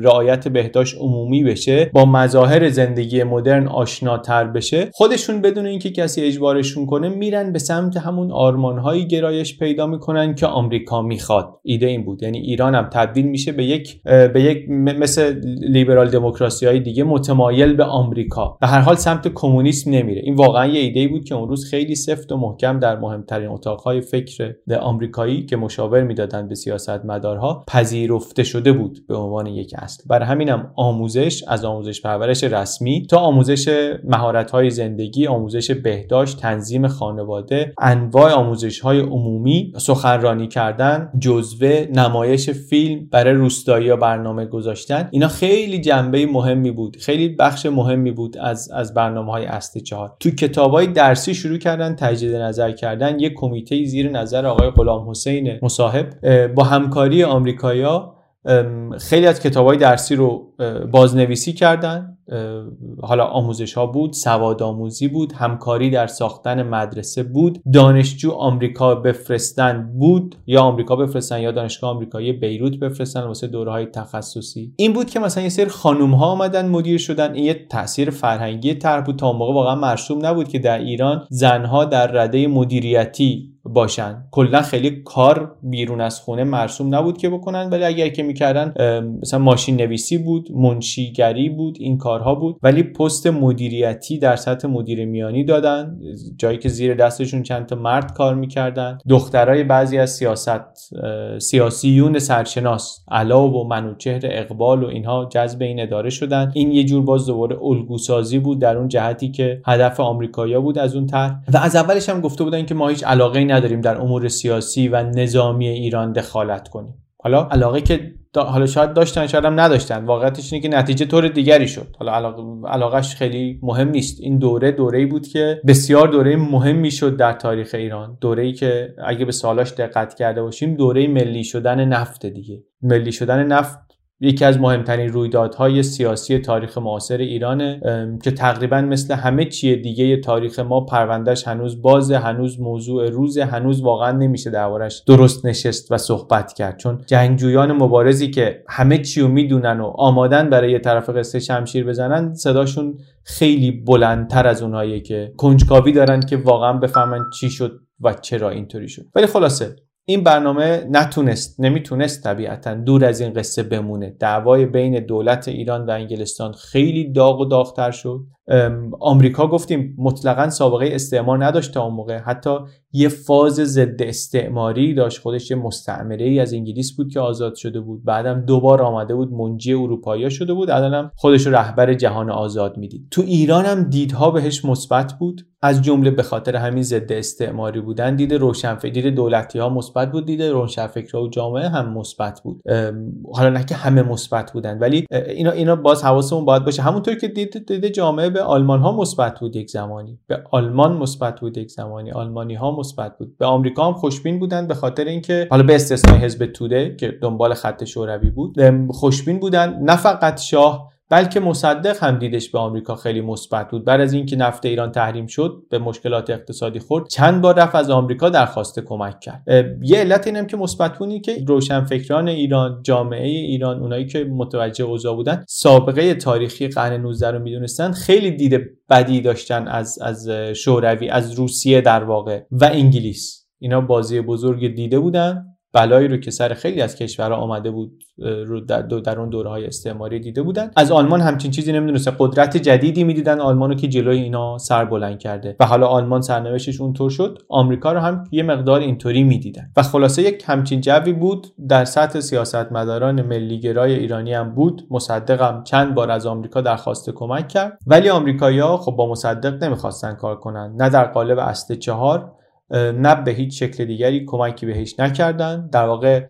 رعایت بهداشت عمومی بشه، با مظاهر زندگی مدرن آشناتر بشه، خودشون بدون اینکه کسی اجبارشون کنه میرن به سمت همون آرمان‌های گرایش پیدا میکنن که آمریکا میخواد. ایده این بود. یعنی ایران هم تبدیل میشه به یک به یک مثل لیبرال دموکراسی‌های دیگه متمایل به آمریکا. به هر حال سمت کمونیسم نمیره. این واقعا یه ایده بود که اون روز خیلی سفت و محکم در مهمترین اتاق‌های فکر آمریکایی که مشاور میدادن به سیاستمدارها پذیرفته شده بود به عنوان یک اصل. برای همینم آموزش، از آموزش پرورش رسمی تا آموزش مهارت‌های زندگی، آموزش بهداشت، تنظیم خانواده، انواع آموزش‌های عمومی، سخنرانی کردن، جزوه، نمایش فیلم، برای روستایی‌ها برنامه گذاشتن، اینا خیلی جنبه مهمی بود، خیلی بخش مهمی بود از از برنامه‌های اصل چهار. تو کتاب‌های درسی شروع کردن تجدید نظر کردن، یک کمیته زیر نظر آقای غلامحسین مصاحب با همکاری آمریکایی‌ها خیلی از کتاب‌های درسی رو بازنویسی کردن. حالا آموزش‌ها بود، سوادآموزی بود، همکاری در ساختن مدرسه بود، دانشجو آمریکا بفرستن بود یا آمریکا بفرستن یا دانشگاه آمریکایی بیروت بفرستن واسه دوره‌های تخصصی. این بود که مثلا یه سری خانم‌ها آمدن مدیر شدن. این یه تأثیر فرهنگی طرح بود، تا موقع واقعا مرسوم نبود که در ایران زن‌ها در رده مدیریتی باشن. کلا خیلی کار بیرون از خونه مرسوم نبود که بکنن، ولی اگر که میکردن مثلا ماشین نویسی بود، منشیگری بود، این کارها بود. ولی پست مدیریتی در سطح مدیر میانی دادن، جایی که زیر دستشون چند تا مرد کار میکردن. دخترای بعضی از سیاست سیاسیون سرشناس، علاو و منوچهر اقبال و اینها جذب این اداره شدن. این یه جور باز دوباره الگوسازی بود در اون جهتی که هدف آمریکایا بود از اون طرح. و از اولش هم گفته بودن که ما هیچ علاقه‌ای نداریم در امور سیاسی و نظامی ایران دخالت کنیم. حالا علاقه که دا حالا شاید داشتن، شاید هم نداشتن. واقعیتش اینه که نتیجه طور دیگری شد. حالا علاق... علاقش خیلی مهم نیست. این دوره دوره‌ای بود که بسیار دوره مهمی شد در تاریخ ایران. دوره‌ای که اگه به سالاش دقت کرده باشیم، دوره ملی شدن نفت دیگه. ملی شدن نفت یکی از مهمترین رویدادهای سیاسی تاریخ معاصر ایرانه که تقریبا مثل همه چیه دیگه تاریخ ما پروندهش هنوز بازه، هنوز موضوع روزه، هنوز واقعا نمیشه دربارش درست نشست و صحبت کرد، چون جنگجویان مبارزی که همه چیو میدونن و آمادن برای یه طرف قصه شمشیر بزنن، صداشون خیلی بلندتر از اوناییه که کنجکاوی دارن که واقعا بفهمن چی شد و چرا اینطوری شد. ولی خلاصه این برنامه نتونست، نمیتونست طبیعتاً دور از این قصه بمونه. دعوای بین دولت ایران و انگلستان خیلی داغ و داغتر شد. آمریکا گفتیم مطلقاً سابقه استعمار نداشت تا اون موقع، حتی یه فاز ضد استعماری داشت. خودش یه مستعمره‌ای از انگلیس بود که آزاد شده بود، بعدم دوبار آمده بود منجی اروپایی‌ها شده بود، الانم خودش رو رهبر جهان آزاد میدید. تو ایران هم دیدها بهش مثبت بود، از جمله به خاطر همین ضد استعماری بودن دید روشنفکر دولتی‌ها مثبت بود، دید روشنفکرها و جامعه هم مثبت بود. حالا نه که همه مثبت بودن، ولی اینا اینا باز حواسمون باید باشه. همونطور که دید دید جامعه به آلمان‌ها مثبت بود یک زمانی، به آلمان مثبت بود یک زمانی، آلمانی‌ها مثبت بود، به آمریکا هم خوشبین بودن به خاطر اینکه حالا به استثنای حزب توده که دنبال خط شوروی بود خوشبین بودن. نه فقط شاه بلکه مصدق هم دیدش به آمریکا خیلی مثبت بود. بعد از اینکه نفت ایران تحریم شد، به مشکلات اقتصادی خورد، چند بار رفت از آمریکا درخواست کمک کرد. یه علت اینم که مثبت بودی که روشنفکران ایران، جامعه ایران، اونایی که متوجه اوضاع بودن، سابقه تاریخی قرن نوزده رو میدونستن، خیلی دیده بدی داشتن از از شوروی، از روسیه در واقع و انگلیس. اینا بازی بزرگ دیده بودن، بلایی رو که سر خیلی از کشورها آمده بود رو در, در اون دوره‌های استعماری دیده بودن. از آلمان همچین چیزی نمی‌دونستن، قدرت جدیدی می‌دیدن آلمانو که جلوی اینا سر بلند کرده و حالا آلمان سرنوشتش اونطور شد. آمریکا رو هم یه مقدار اینطوری می‌دیدن و خلاصه یک همچین جوی بود. در سطح سیاستمداران ملی‌گرای ایرانی هم بود. مصدق هم چند بار از آمریکا درخواست کمک کرد، ولی آمریکایی‌ها خب با مصدق نمی‌خواستن کار کنن، نه در قالب اصل چهار، نه به هیچ شکل دیگری کمکی بهش نکردن. در واقع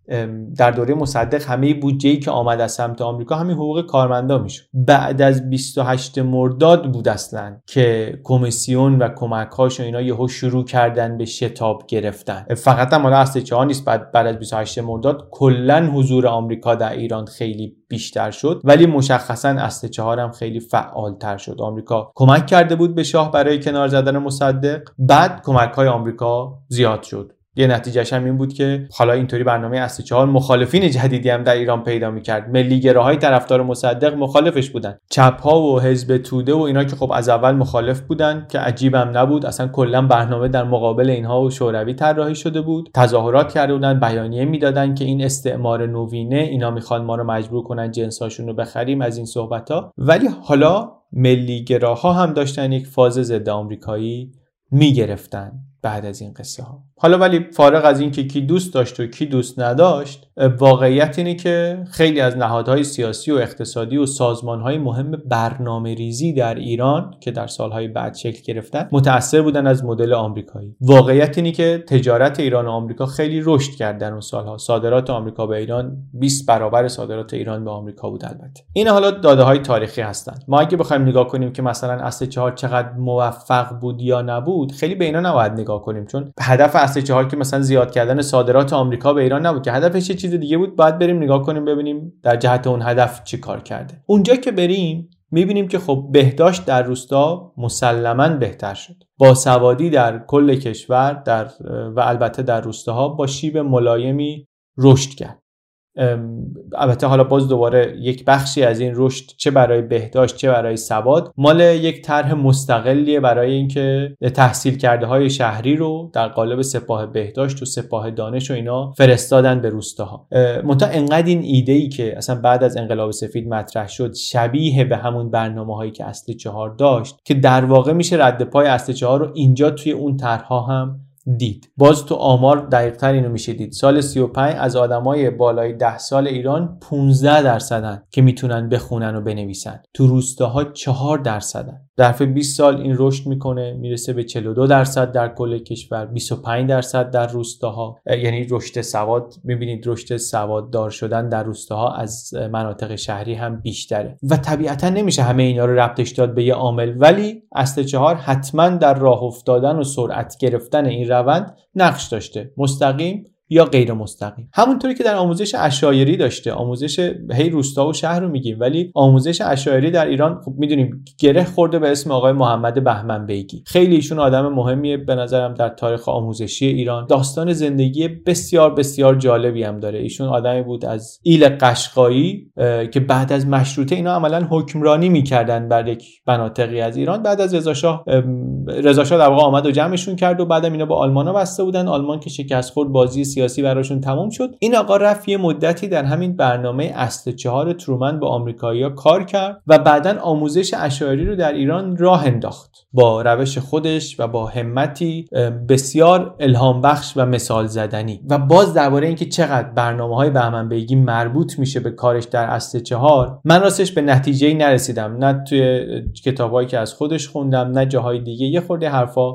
در دوره مصدق همه بودجه‌ای که آمد از سمت آمریکا همین حقوق کارمندا میشد. بعد از بیست و هشتم مرداد بود اصلا که کمیسیون و کمک‌هاش و اینا یهو شروع کردن به شتاب گرفتن. فقط هم اصل چهار نیست، بعد بعد از بیست و هشتم مرداد کلا حضور آمریکا در ایران خیلی بیشتر شد، ولی مشخصاً اصل چهار هم خیلی فعالتر شد. آمریکا کمک کرده بود به شاه برای کنار زدن مصدق، بعد کمک‌های آمریکا زیاد شد. یه نتیجهش هم این بود که حالا اینطوری برنامه اصل چهار مخالفین جدیدی هم در ایران پیدا می‌کرد. ملی‌گراهای طرفدار مصدق مخالفش بودن، چپ‌ها و حزب توده و اینا که خب از اول مخالف بودن، که عجیبم نبود، اصلا کلا برنامه در مقابل اینها و شوروی طراحی شده بود. تظاهرات کرده بودن، بیانیه میدادن که این استعمار نوینه، اینا میخوان ما رو مجبور کنن جنساشون رو بخریم، از این صحبت‌ها. ولی حالا ملی‌گراها هم داشتن یک فاز ضد آمریکایی می‌گرفتن بعد از این قصه ها. حالا ولی فارغ از این که کی دوست داشت و کی دوست نداشت، واقعیت اینه که خیلی از نهادهای سیاسی و اقتصادی و سازمانهای مهم برنامه ریزی در ایران که در سالهای بعد شکل گرفتن، متأثر بودن از مدل آمریکایی. واقعیت اینه که تجارت ایران و آمریکا خیلی رشد کرد در اون سالها. صادرات آمریکا به ایران بیست برابر صادرات ایران به آمریکا بود. البته این حالا داده‌های تاریخی هستن. ما اگه بخوایم نگاه کنیم که مثلا اصل چهار چقدر موفق بود یا نبود، خیلی به اینا نباید نگاه کنیم، چون هدف اصل چهار که مثلا زیاد کردن صادرات آمریکا به ایران نبود، که هدفش چه چیز دیگه بود. باید بریم نگاه کنیم ببینیم در جهت اون هدف چی کار کرده. اونجا که بریم میبینیم که خب بهداشت در روستا مسلماً بهتر شد، باسوادی در کل کشور در و البته در روستاها با شیب ملایمی رشد کرد. البته حالا باز دوباره یک بخشی از این رشد چه برای بهداشت چه برای سواد مال یک طرح مستقلیه برای اینکه تحصیل کرده های شهری رو در قالب سپاه بهداشت و سپاه دانش و اینا فرستادن به روستاها. منتها انقدر این ایده‌ای که اصلا بعد از انقلاب سفید مطرح شد شبیه به همون برنامه‌هایی که اصل چهار داشت که در واقع میشه رد پای اصل چهار رو اینجا توی اون طرح‌ها هم دید. باز تو آمار دقیق‌تر اینو میشه دید. سال سی و پنج از آدمای بالای ده سال ایران پانزده درصدن که میتونن بخونن و بنویسن. تو روستاها چهار درصدن. ظرف بیست سال این رشد میکنه، میرسه به چهل و دو درصد در کل کشور، بیست و پنج درصد در روستاها. یعنی رشد سواد، میبینید رشد سواددار شدن در روستاها از مناطق شهری هم بیشتره. و طبیعتا نمیشه همه اینا رو ربطش داد به یه عامل، ولی اصل چهار حتما در راه افتادن و سرعت گرفتن این روند نقش داشته، مستقیم یا غیر مستقیم. همونطوری که در آموزش عشایری داشته، آموزش هی روستا و شهر رو میگیم، ولی آموزش عشایری در ایران خب میدونیم گره خورده به اسم آقای محمد بهمن بیگی. خیلی ایشون آدم مهمیه به نظرم در تاریخ آموزشی ایران. داستان زندگی بسیار بسیار جالبی هم داره. ایشون آدمی بود از ایل قشقایی که بعد از مشروطه اینا عملاً حکمرانی میکردن بر یک مناطقی از ایران. بعد از رضا شاه رضا شاه در واقع اومد و جمعشون کرد و بعدم اینا با آلمانا بسته بودن. آلمان که شکست خورد، بازی سیاسی براشون تموم شد. این آقا رفت یه مدتی در همین برنامه اصل چهار ترومن با آمریکایی‌ها کار کرد و بعدن آموزش عشایری رو در ایران راه انداخت با روش خودش و با همتی بسیار الهام بخش و مثال زدنی. و باز درباره اینکه چقدر برنامه‌های بهمن بیگی مربوط میشه به کارش در اصل چهار، من راستش به نتیجه‌ای نرسیدم، نه توی کتابایی که از خودش خوندم نه جاهای دیگه. یه خورده حرفا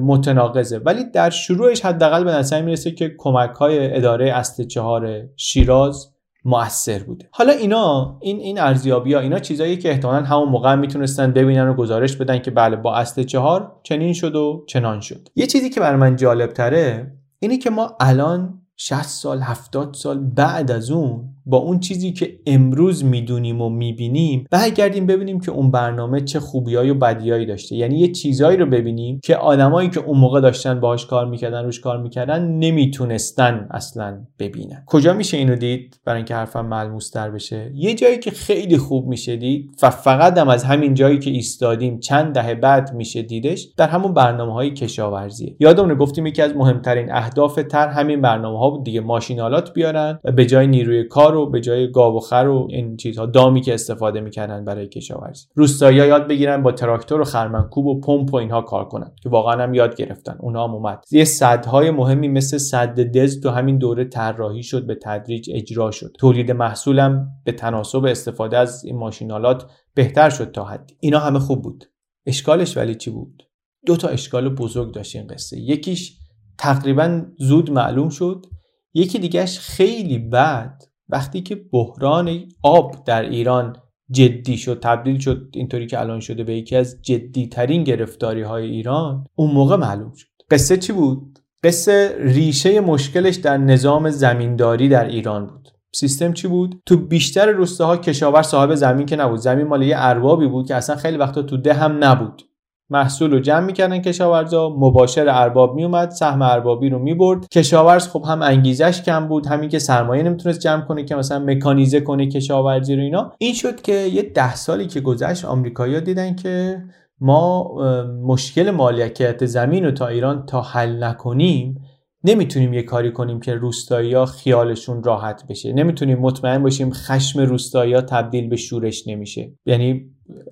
متناقضه، ولی در شروعش حداقل به نظر میرسه که کمک‌های اداره اصل چهار شیراز مؤثر بوده. حالا اینا این این ارزیابی‌ها اینا چیزاییه که احتمالاً همون موقع میتونستن ببینن و گزارش بدن که بله با اصل چهار چنین شد و چنان شد. یه چیزی که برای من جالب‌تره اینه که ما الان شصت سال هفتاد سال بعد از اون با اون چیزی که امروز میدونیم و میبینیم برگردیم ببینیم که اون برنامه چه خوبیایی و بدیایی داشته. یعنی یه چیزایی رو ببینیم که آدمایی که اون موقع داشتن باهاش کار میکردن روش کار میکردن نمیتونستن اصلا ببینن. کجا میشه اینو دید برای اینکه حرفم ملموس‌تر بشه؟ یه جایی که خیلی خوب میشه دید و فقط هم از همین جایی که ایستادیم چند دهه بعد میشه دیدش، در همون برنامه‌های کشاورزی. یادمونه گفتیم یکی از مهمترین اهداف تر همین برنامه‌ها بود دیگه، ماشین‌آلات بیارن به جای نیروی کار رو به جای گاو و خر و این چیزها، دامی که استفاده می‌کردن برای کشاورزی. روستایی‌ها یاد بگیرن با تراکتور و خرمنکوب و پمپ و اینها کار کنن که واقعا هم یاد گرفتن. اونها هم اومد. یه سدهای مهمی مثل سد دز تو همین دوره طراحی شد، به تدریج اجرا شد. تولید محصولم به تناسب استفاده از این ماشین‌آلات بهتر شد تا حدی. اینا همه خوب بود. اشکالش ولی چی بود؟ دو تا اشکال بزرگ داشت این قصه. یکیش تقریباً زود معلوم شد، یکی دیگه‌اش خیلی بعد وقتی که بحران آب در ایران جدی شد، تبدیل شد اینطوری که الان شده به یکی از جدی ترین گرفتاری های ایران، اون موقع معلوم شد. قصه چی بود؟ قصه ریشه مشکلش در نظام زمینداری در ایران بود. سیستم چی بود؟ تو بیشتر روستاها کشاورز صاحب زمین که نبود، زمین مال یه اربابی بود که اصلا خیلی وقتا تو ده هم نبود. محصول رو جمع میکردن کشاورزا، مباشر ارباب میومد، سهم اربابی رو میبرد. کشاورز خب هم انگیزش کم بود، همین که سرمایه نمیتونست جمع کنه که مثلا مکانیزه کنه کشاورزی رو اینا. این شد که یه ده سالی که گذشت آمریکایی‌ها دیدن که ما مشکل مالکیت زمین رو تا ایران تا حل نکنیم نمیتونیم یه کاری کنیم که روستایی‌ها خیالشون راحت بشه، نمیتونیم مطمئن باشیم خشم روستایی‌ها تبدیل به شورش نمیشه. یعنی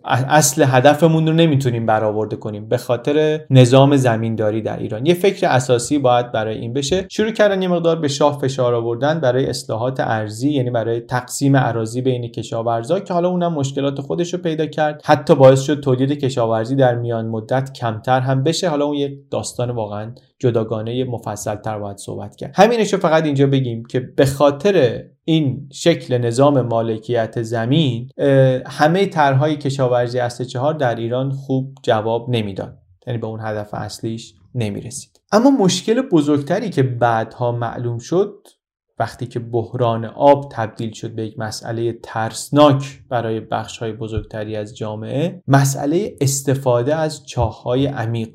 اصل هدفمون رو نمیتونیم برآورده کنیم به خاطر نظام زمینداری در ایران. یه فکر اساسی باید برای این بشه. شروع کردن یه مقدار به شاه فشار آوردن برای اصلاحات ارضی، یعنی برای تقسیم اراضی بین کشاورزا که حالا اونم مشکلات خودش رو پیدا کرد، حتی باعث شد تولید کشاورزی در میان مدت کمتر هم بشه. حالا اون یه داستان واقعا جداگانه مفصل‌تر باید صحبت کرد. همینشو فقط اینجا بگیم که به خاطر این شکل نظام مالکیت زمین همه طرح‌های کشاورزی اصل چهار در ایران خوب جواب نمیداد، یعنی به اون هدف اصلیش نمیرسید. اما مشکل بزرگتری که بعدها معلوم شد وقتی که بحران آب تبدیل شد به یک مسئله ترسناک برای بخش‌های بزرگتری از جامعه، مسئله استفاده از چاه‌های عمیق.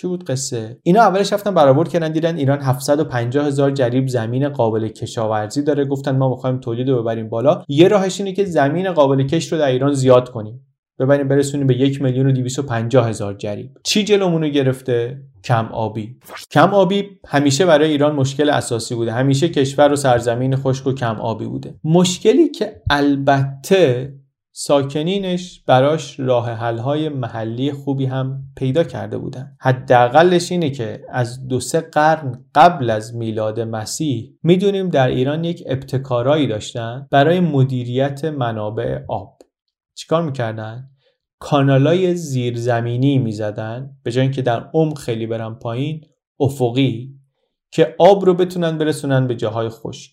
چی بود قصه؟ اینا اولش رفتن برآورد کردن دیدن ایران هفتصد و پنجاه هزار جریب زمین قابل کشاورزی داره، گفتن ما می‌خوایم تولید رو ببریم بالا، یه راهش اینه که زمین قابل کش رو در ایران زیاد کنیم، ببریم برسونیم به یک میلیون و دویست و پنجاه هزار جریب. چی جلومون رو گرفته؟ کم آبی. کم آبی همیشه برای ایران مشکل اساسی بوده، همیشه کشور و سرزمین خشک و کم آبی بوده، مشکلی که البته ساکنینش براش راه حل‌های محلی خوبی هم پیدا کرده بودن. حداقلش اینه که از دو سه قرن قبل از میلاد مسیح میدونیم در ایران یک ابتکارایی داشتن برای مدیریت منابع آب. چیکار میکردن؟ کانالای زیرزمینی میزدن، به جای اینکه در عمق خیلی برن پایین، افقی، که آب رو بتونن برسونن به جاهای خشک.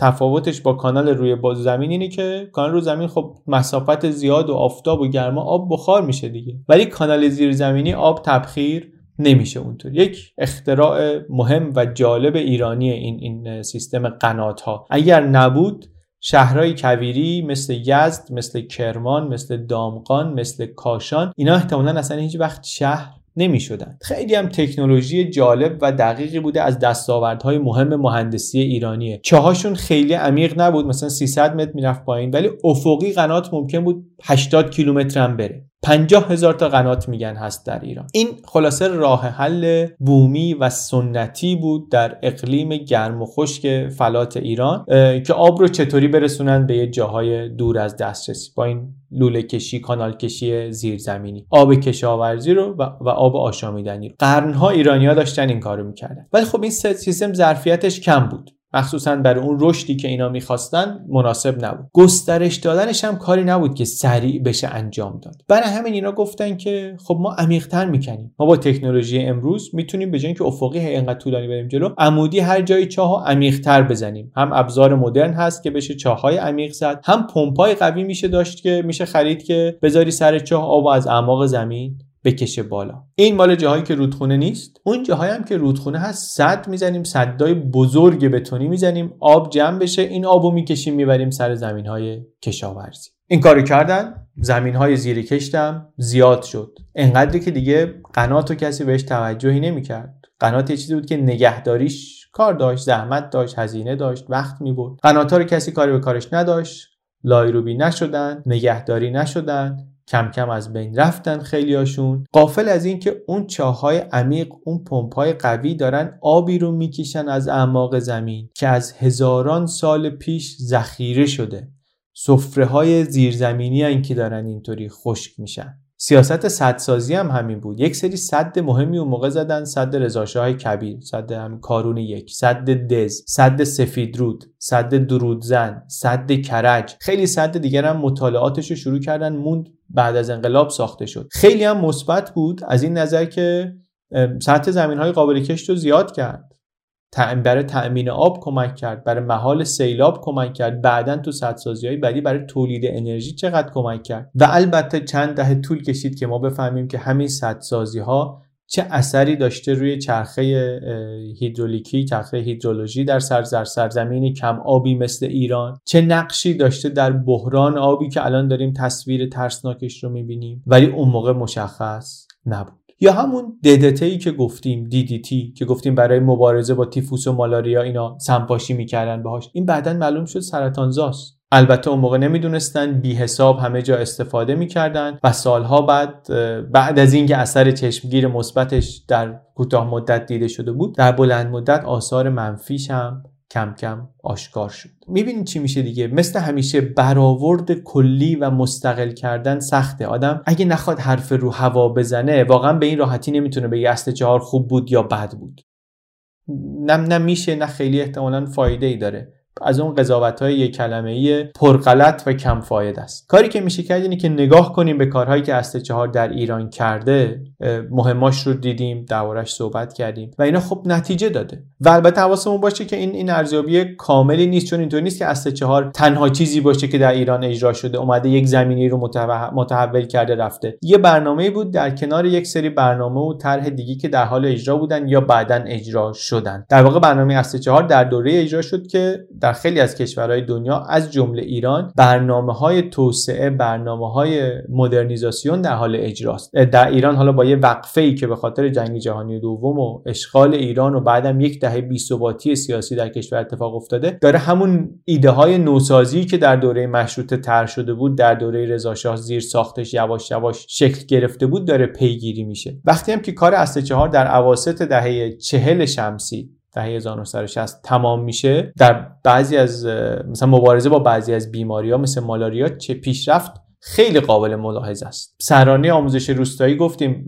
تفاوتش با کانال روی باز زمین اینه که کانال روی زمین خب مسافت زیاد و آفتاب و گرما آب بخار میشه دیگه، ولی کانال زیرزمینی آب تبخیر نمیشه اونطور. یک اختراع مهم و جالب ایرانی این این سیستم قنات‌ها. اگر نبود شهرهای کویری مثل یزد، مثل کرمان، مثل دامغان، مثل کاشان، اینا احتمالاً اصلا هیچ وقت شهر نمی‌شدن. خیلی هم تکنولوژی جالب و دقیقی بوده، از دستاوردهای مهم مهندسی ایرانیه. چاهاشون خیلی عمیق نبود، مثلا سیصد متر میرفت پایین، ولی افقی قنات ممکن بود هشتاد کیلومتر هم بره. پنجاه هزار تا قنات میگن هست در ایران. این خلاصه راه حل بومی و سنتی بود در اقلیم گرم و خشک فلات ایران که آب رو چطوری برسونن به یه جاهای دور از دسترسی با این لوله کشی، کانال کشی زیرزمینی، آب کشاورزی رو و آب آشامیدنی رو. قرنها ایرانی‌ها داشتن این کارو میکردن، ولی خب این سیستم ظرفیتش کم بود، مخصوصا برای اون رشدی که اینا می‌خواستن مناسب نبود. گسترش دادنش هم کاری نبود که سریع بشه انجام داد. برای همین اینا گفتن که خب ما عمیق‌تر می‌کنیم. ما با تکنولوژی امروز میتونیم به جای اینکه افقی اینقدر طولانی بریم جلو، عمودی هر جای چاهو عمیق‌تر بزنیم. هم ابزار مدرن هست که بشه چاه‌های عمیق زد، هم پمپ‌های قوی میشه داشت که میشه خرید که بذاری سر چاه آب از اعماق زمین بکشه بالا. این مال جاهایی که رودخونه نیست، اون جاهایی هم که رودخونه هست سد میزنیم، سدای بزرگ بتونی میزنیم، آب جمع بشه، این آبو میکشیم میبریم سر زمینهای کشاورزی. این کارو کردن، زمینهای زیر کشتم زیاد شد، انقدری که دیگه قناتو کسی بهش توجهی نمیکرد. قنات یه چیزی بود که نگهداریش کار داشت، زحمت داشت، هزینه داشت، وقت میبرد. قناتا رو کسی کاری به کارش نداشت، لایروبی نشدن، نگهداری نشدن، کم کم از بین رفتن خیلیاشون، غافل از این که اون چاه‌های عمیق، اون پمپ‌های قوی دارن آبی رو میکشن از اعماق زمین که از هزاران سال پیش ذخیره شده. سفره‌های زیرزمینی ان که دارن اینطوری خشک میشن. سیاست سدسازی هم همین بود. یک سری سد مهمی اون موقع زدن، سد رضاشاه کبیر، سد هم کارون یک، سد دز، سد سفیدرود، سد درودزن، سد کرج. خیلی سد دیگر هم مطالعاتش رو شروع کردن، موند بعد از انقلاب ساخته شد. خیلی هم مثبت بود از این نظر که سطح زمین‌های قابل کشت رو زیاد کرد، برای تأمین آب کمک کرد، برای مهار سیلاب کمک کرد، بعدن تو سدسازی‌های بعدی برای تولید انرژی چقدر کمک کرد. و البته چند دهه طول کشید که ما بفهمیم که همین سدسازی‌ها چه اثری داشته روی چرخه هیدرولیکی، چرخه هیدرولوژی در سرزر سرزمینی کم آبی مثل ایران، چه نقشی داشته در بحران آبی که الان داریم تصویر ترسناکش رو می‌بینیم، ولی اون موقع مشخص نبود. یا همون ددته‌ای که گفتیم، دیدیتی که گفتیم برای مبارزه با تیفوس و مالاریا اینا سمپاشی میکردن بهاش، این بعدن معلوم شد سرطانزاست. البته اون موقع نمیدونستن، بی حساب همه جا استفاده میکردن و سالها بعد بعد از اینکه اثر چشمگیر مثبتش در کوتاه مدت دیده شده بود، در بلند مدت آثار منفیش هم کم کم آشکار شد. میبینید چی میشه دیگه. مثل همیشه برآورد کلی و مستقل کردن سخته. آدم اگه نخواد حرف رو هوا بزنه، واقعا به این راحتی نمیتونه بگه اصل چهار خوب بود یا بد بود. نه نه میشه، نه خیلی احتمالاً فایده ای داره. از اون قضاوت‌های یک کلمه‌ای پرغلط و کم فایده است. کاری که میشه کرد اینه که نگاه کنیم به کارهایی که اصل چهار در ایران کرده، مهماش رو دیدیم، دربارش صحبت کردیم و اینا خب نتیجه داده. و البته حواسمون باشه که این این ارزیابی کاملی نیست، چون اینطور نیست که اصل چهار تنها چیزی باشه که در ایران اجرا شده، اومده یک زمینی رو متحول کرده رفته. یه برنامه‌ای بود در کنار یک سری برنامه و طرح دیگه که در حال اجرا بودن یا بعداً اجرا شدن. در واقع برنامه اصل چهار در دوره اجرا شد که در خیلی از کشورهای دنیا از جمله ایران برنامه‌های توسعه، برنامه‌های مدرنیزاسیون در حال اجراست. در ایران حالا با یه وقفه‌ای که به خاطر جنگ جهانی دوم و اشغال ایران و بعدم یک دهه بی‌ثباتی سیاسی در کشور اتفاق افتاده، داره همون ایده‌های نوسازی که در دوره مشروطه طرح شده بود، در دوره رضاشاه زیر ساختش یواش یواش شکل گرفته بود، داره پیگیری میشه. وقتی هم که کار اصل چهار در اواسط دهه چهل شمسی، دهه هزار و نهصد و شصت تمام میشه، در بعضی از مثلا مبارزه با بعضی از بیماری‌ها مثل مالاریا چه پیشرفت خیلی قابل ملاحظه است. سرانه آموزش روستایی گفتیم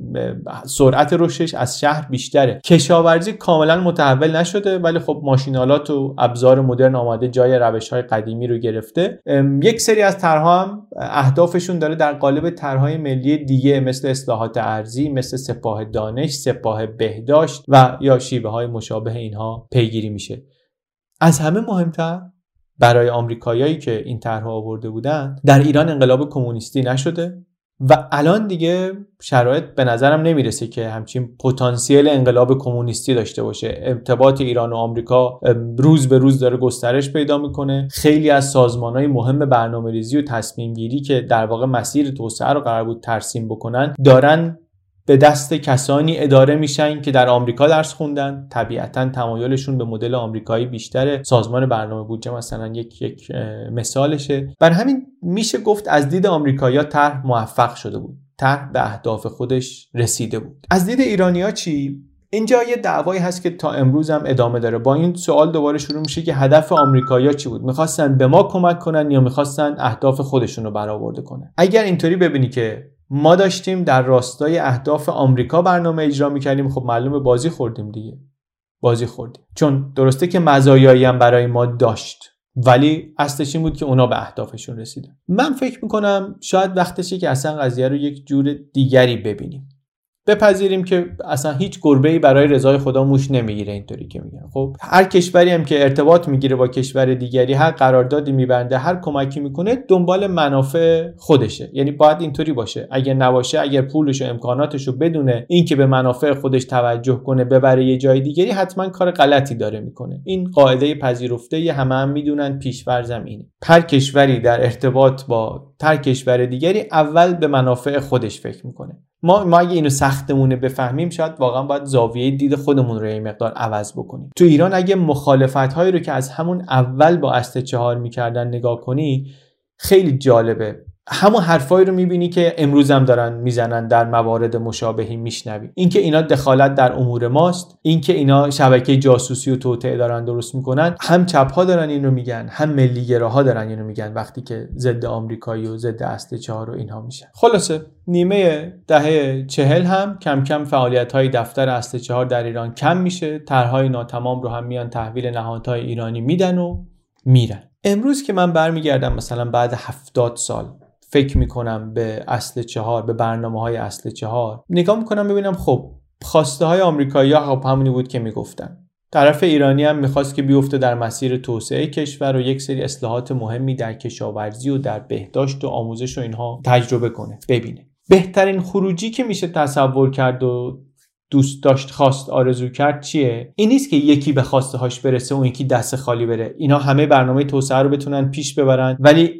سرعت رشدش از شهر بیشتره. کشاورزی کاملا متحول نشده ولی خب ماشینالات و ابزار مدرن آماده جای روش‌های قدیمی رو گرفته. یک سری از طرح‌ها هم اهدافشون داره در قالب طرح‌های ملی دیگه مثل اصلاحات ارضی، مثل سپاه دانش، سپاه بهداشت و یا شیوه‌های مشابه اینها پیگیری میشه. از همه مهمتر برای آمریکاییایی که این طرح‌ها آورده بودن، در ایران انقلاب کمونیستی نشده و الان دیگه شرایط به نظرم نمیرسه که همچین پتانسیل انقلاب کمونیستی داشته باشه. ارتباط ایران و آمریکا روز به روز داره گسترش پیدا میکنه. خیلی از سازمانهای مهم برنامه‌ریزی و تصمیم گیری که در واقع مسیر توسعه رو قرار بود ترسیم بکنن، دارن به دست کسانی اداره میشن که در آمریکا درس خوندن، طبیعتاً تمایلشون به مدل آمریکایی بیشتره. سازمان برنامه بودجه مثلا یک یک مثالشه. بر همین میشه گفت از دید آمریکایی‌ها طرح موفق شده بود، طرح به اهداف خودش رسیده بود. از دید ایرانی‌ها چی؟ اینجا یه دعوایی هست که تا امروز هم ادامه داره. با این سوال دوباره شروع میشه که هدف آمریکایی‌ها چی بود؟ می‌خواستن به ما کمک کنن یا می‌خواستن اهداف خودشون رو برآورده کنن؟ اگر اینطوری ببینی که ما داشتیم در راستای اهداف آمریکا برنامه اجرا می‌کردیم، خب معلومه بازی خوردیم دیگه. بازی خوردیم. چون درسته که مزایایی هم برای ما داشت، ولی اصلش این بود که اونا به اهدافشون رسیدن. من فکر می‌کنم شاید وقتشه که اصلا قضیه رو یک جور دیگری ببینیم. بپذیریم که اصلا هیچ گربه‌ای برای رضای خدا موش نمیگیره، اینطوری که میگن. خب هر کشوری هم که ارتباط میگیره با کشور دیگری، هر قراردادی میبنده، هر کمکی میکنه، دنبال منافع خودشه. یعنی باید اینطوری باشه. اگر نباشه، اگر پولش و امکاناتش رو بدونه اینکه به منافع خودش توجه کنه ببره یه جای دیگری، حتما کار غلطی داره میکنه. این قاعده پذیرفته، همه هم میدونن، پیش‌فرضم اینه. هر کشوری در ارتباط با هر کشور دیگری اول به منافع خودش فکر میکنه. ما ما اگه اینو سختمونه بفهمیم، شاید واقعا باید زاویه دید خودمون رو یه مقدار عوض بکنیم. تو ایران اگه مخالفت‌هایی رو که از همون اول با اصل چهار میکردن نگاه کنی، خیلی جالبه. همون حرفایی رو میبینی که امروز هم دارن میزنن، در موارد مشابهی میشنوی. اینکه اینا دخالت در امور ماست، اینکه اینا شبکه جاسوسی و توطئه دارن درست میکنن، هم چپ‌ها دارن این رو میگن، هم ملی‌گراها دارن این رو میگن وقتی که ضد آمریکایی و ضد اصل چهار و اینها میشن. خلاصه نیمه دهه چهل هم کم کم فعالیت‌های دفتر اصل چهار در ایران کم میشه، طرح‌های ناتمام رو هم میان تحویل نهادهای ایرانی میدن و میرن. امروز که من برمیگردم مثلا بعد هفتاد سال فکر میکنم به اصل چهار، به برنامه های اصل چهار نگاه میکنم، ببینم خب خواسته های آمریکایی ها خب همونی بود که میگفتن. طرف ایرانی هم میخواست که بیفته در مسیر توسعه کشور و یک سری اصلاحات مهمی در کشاورزی و در بهداشت و آموزش و اینها تجربه کنه، ببینه. بهترین خروجی که میشه تصور کرد و دوست داشت، خواست، آرزو کرد چیه؟ این نیست که یکی به خواسته هاش برسه و یکی دست خالی بره. اینا همه برنامه توسعه رو بتونن پیش ببرن ولی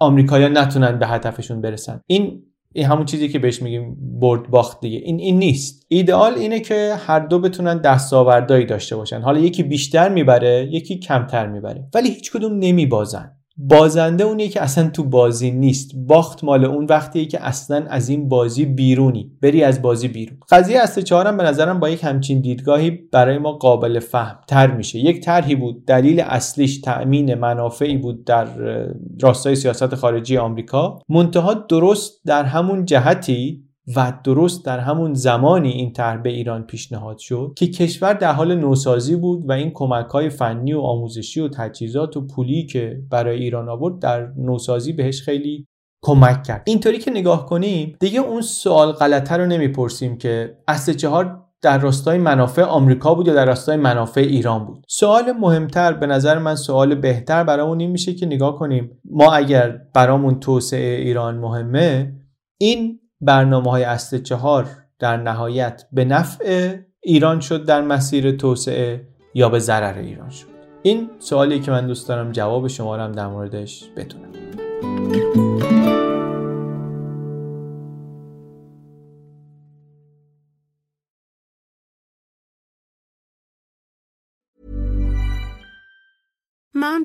آمریکایی‌ها نتونن به هدفشون برسن. این این همون چیزی که بهش میگیم برد باخت دیگه. این این نیست. ایدئال اینه که هر دو بتونن دستاوردهایی داشته باشن. حالا یکی بیشتر میبره، یکی کمتر میبره، ولی هیچ کدوم نمیبازن. بازنده اونیه که اصلا تو بازی نیست. باخت مال اون وقتیه که اصلا از این بازی بیرونی، بری از بازی بیرون. قضیه اصل چهارم به نظرم با یک همچین دیدگاهی برای ما قابل فهم تر میشه. یک طرحی بود، دلیل اصلیش تأمین منافعی بود در راستای سیاست خارجی آمریکا، منتها درست در همون جهتی و درست در همون زمانی این طرح به ایران پیشنهاد شد که کشور در حال نوسازی بود و این کمک‌های فنی و آموزشی و تجهیزات و پولی که برای ایران آورد در نوسازی بهش خیلی کمک کرد. اینطوری که نگاه کنیم دیگه اون سوال غلطه رو نمیپرسیم که اصل چهار در راستای منافع آمریکا بود یا در راستای منافع ایران بود. سوال مهمتر به نظر من، سوال بهتر برامون این میشه که نگاه کنیم ما اگر برامون توسعه ایران مهمه، این برنامه‌های اصل چهار در نهایت به نفع ایران شد در مسیر توسعه یا به ضرر ایران شد؟ این سوالی که من دوست دارم جواب شما رو هم در موردش بدونم. Mom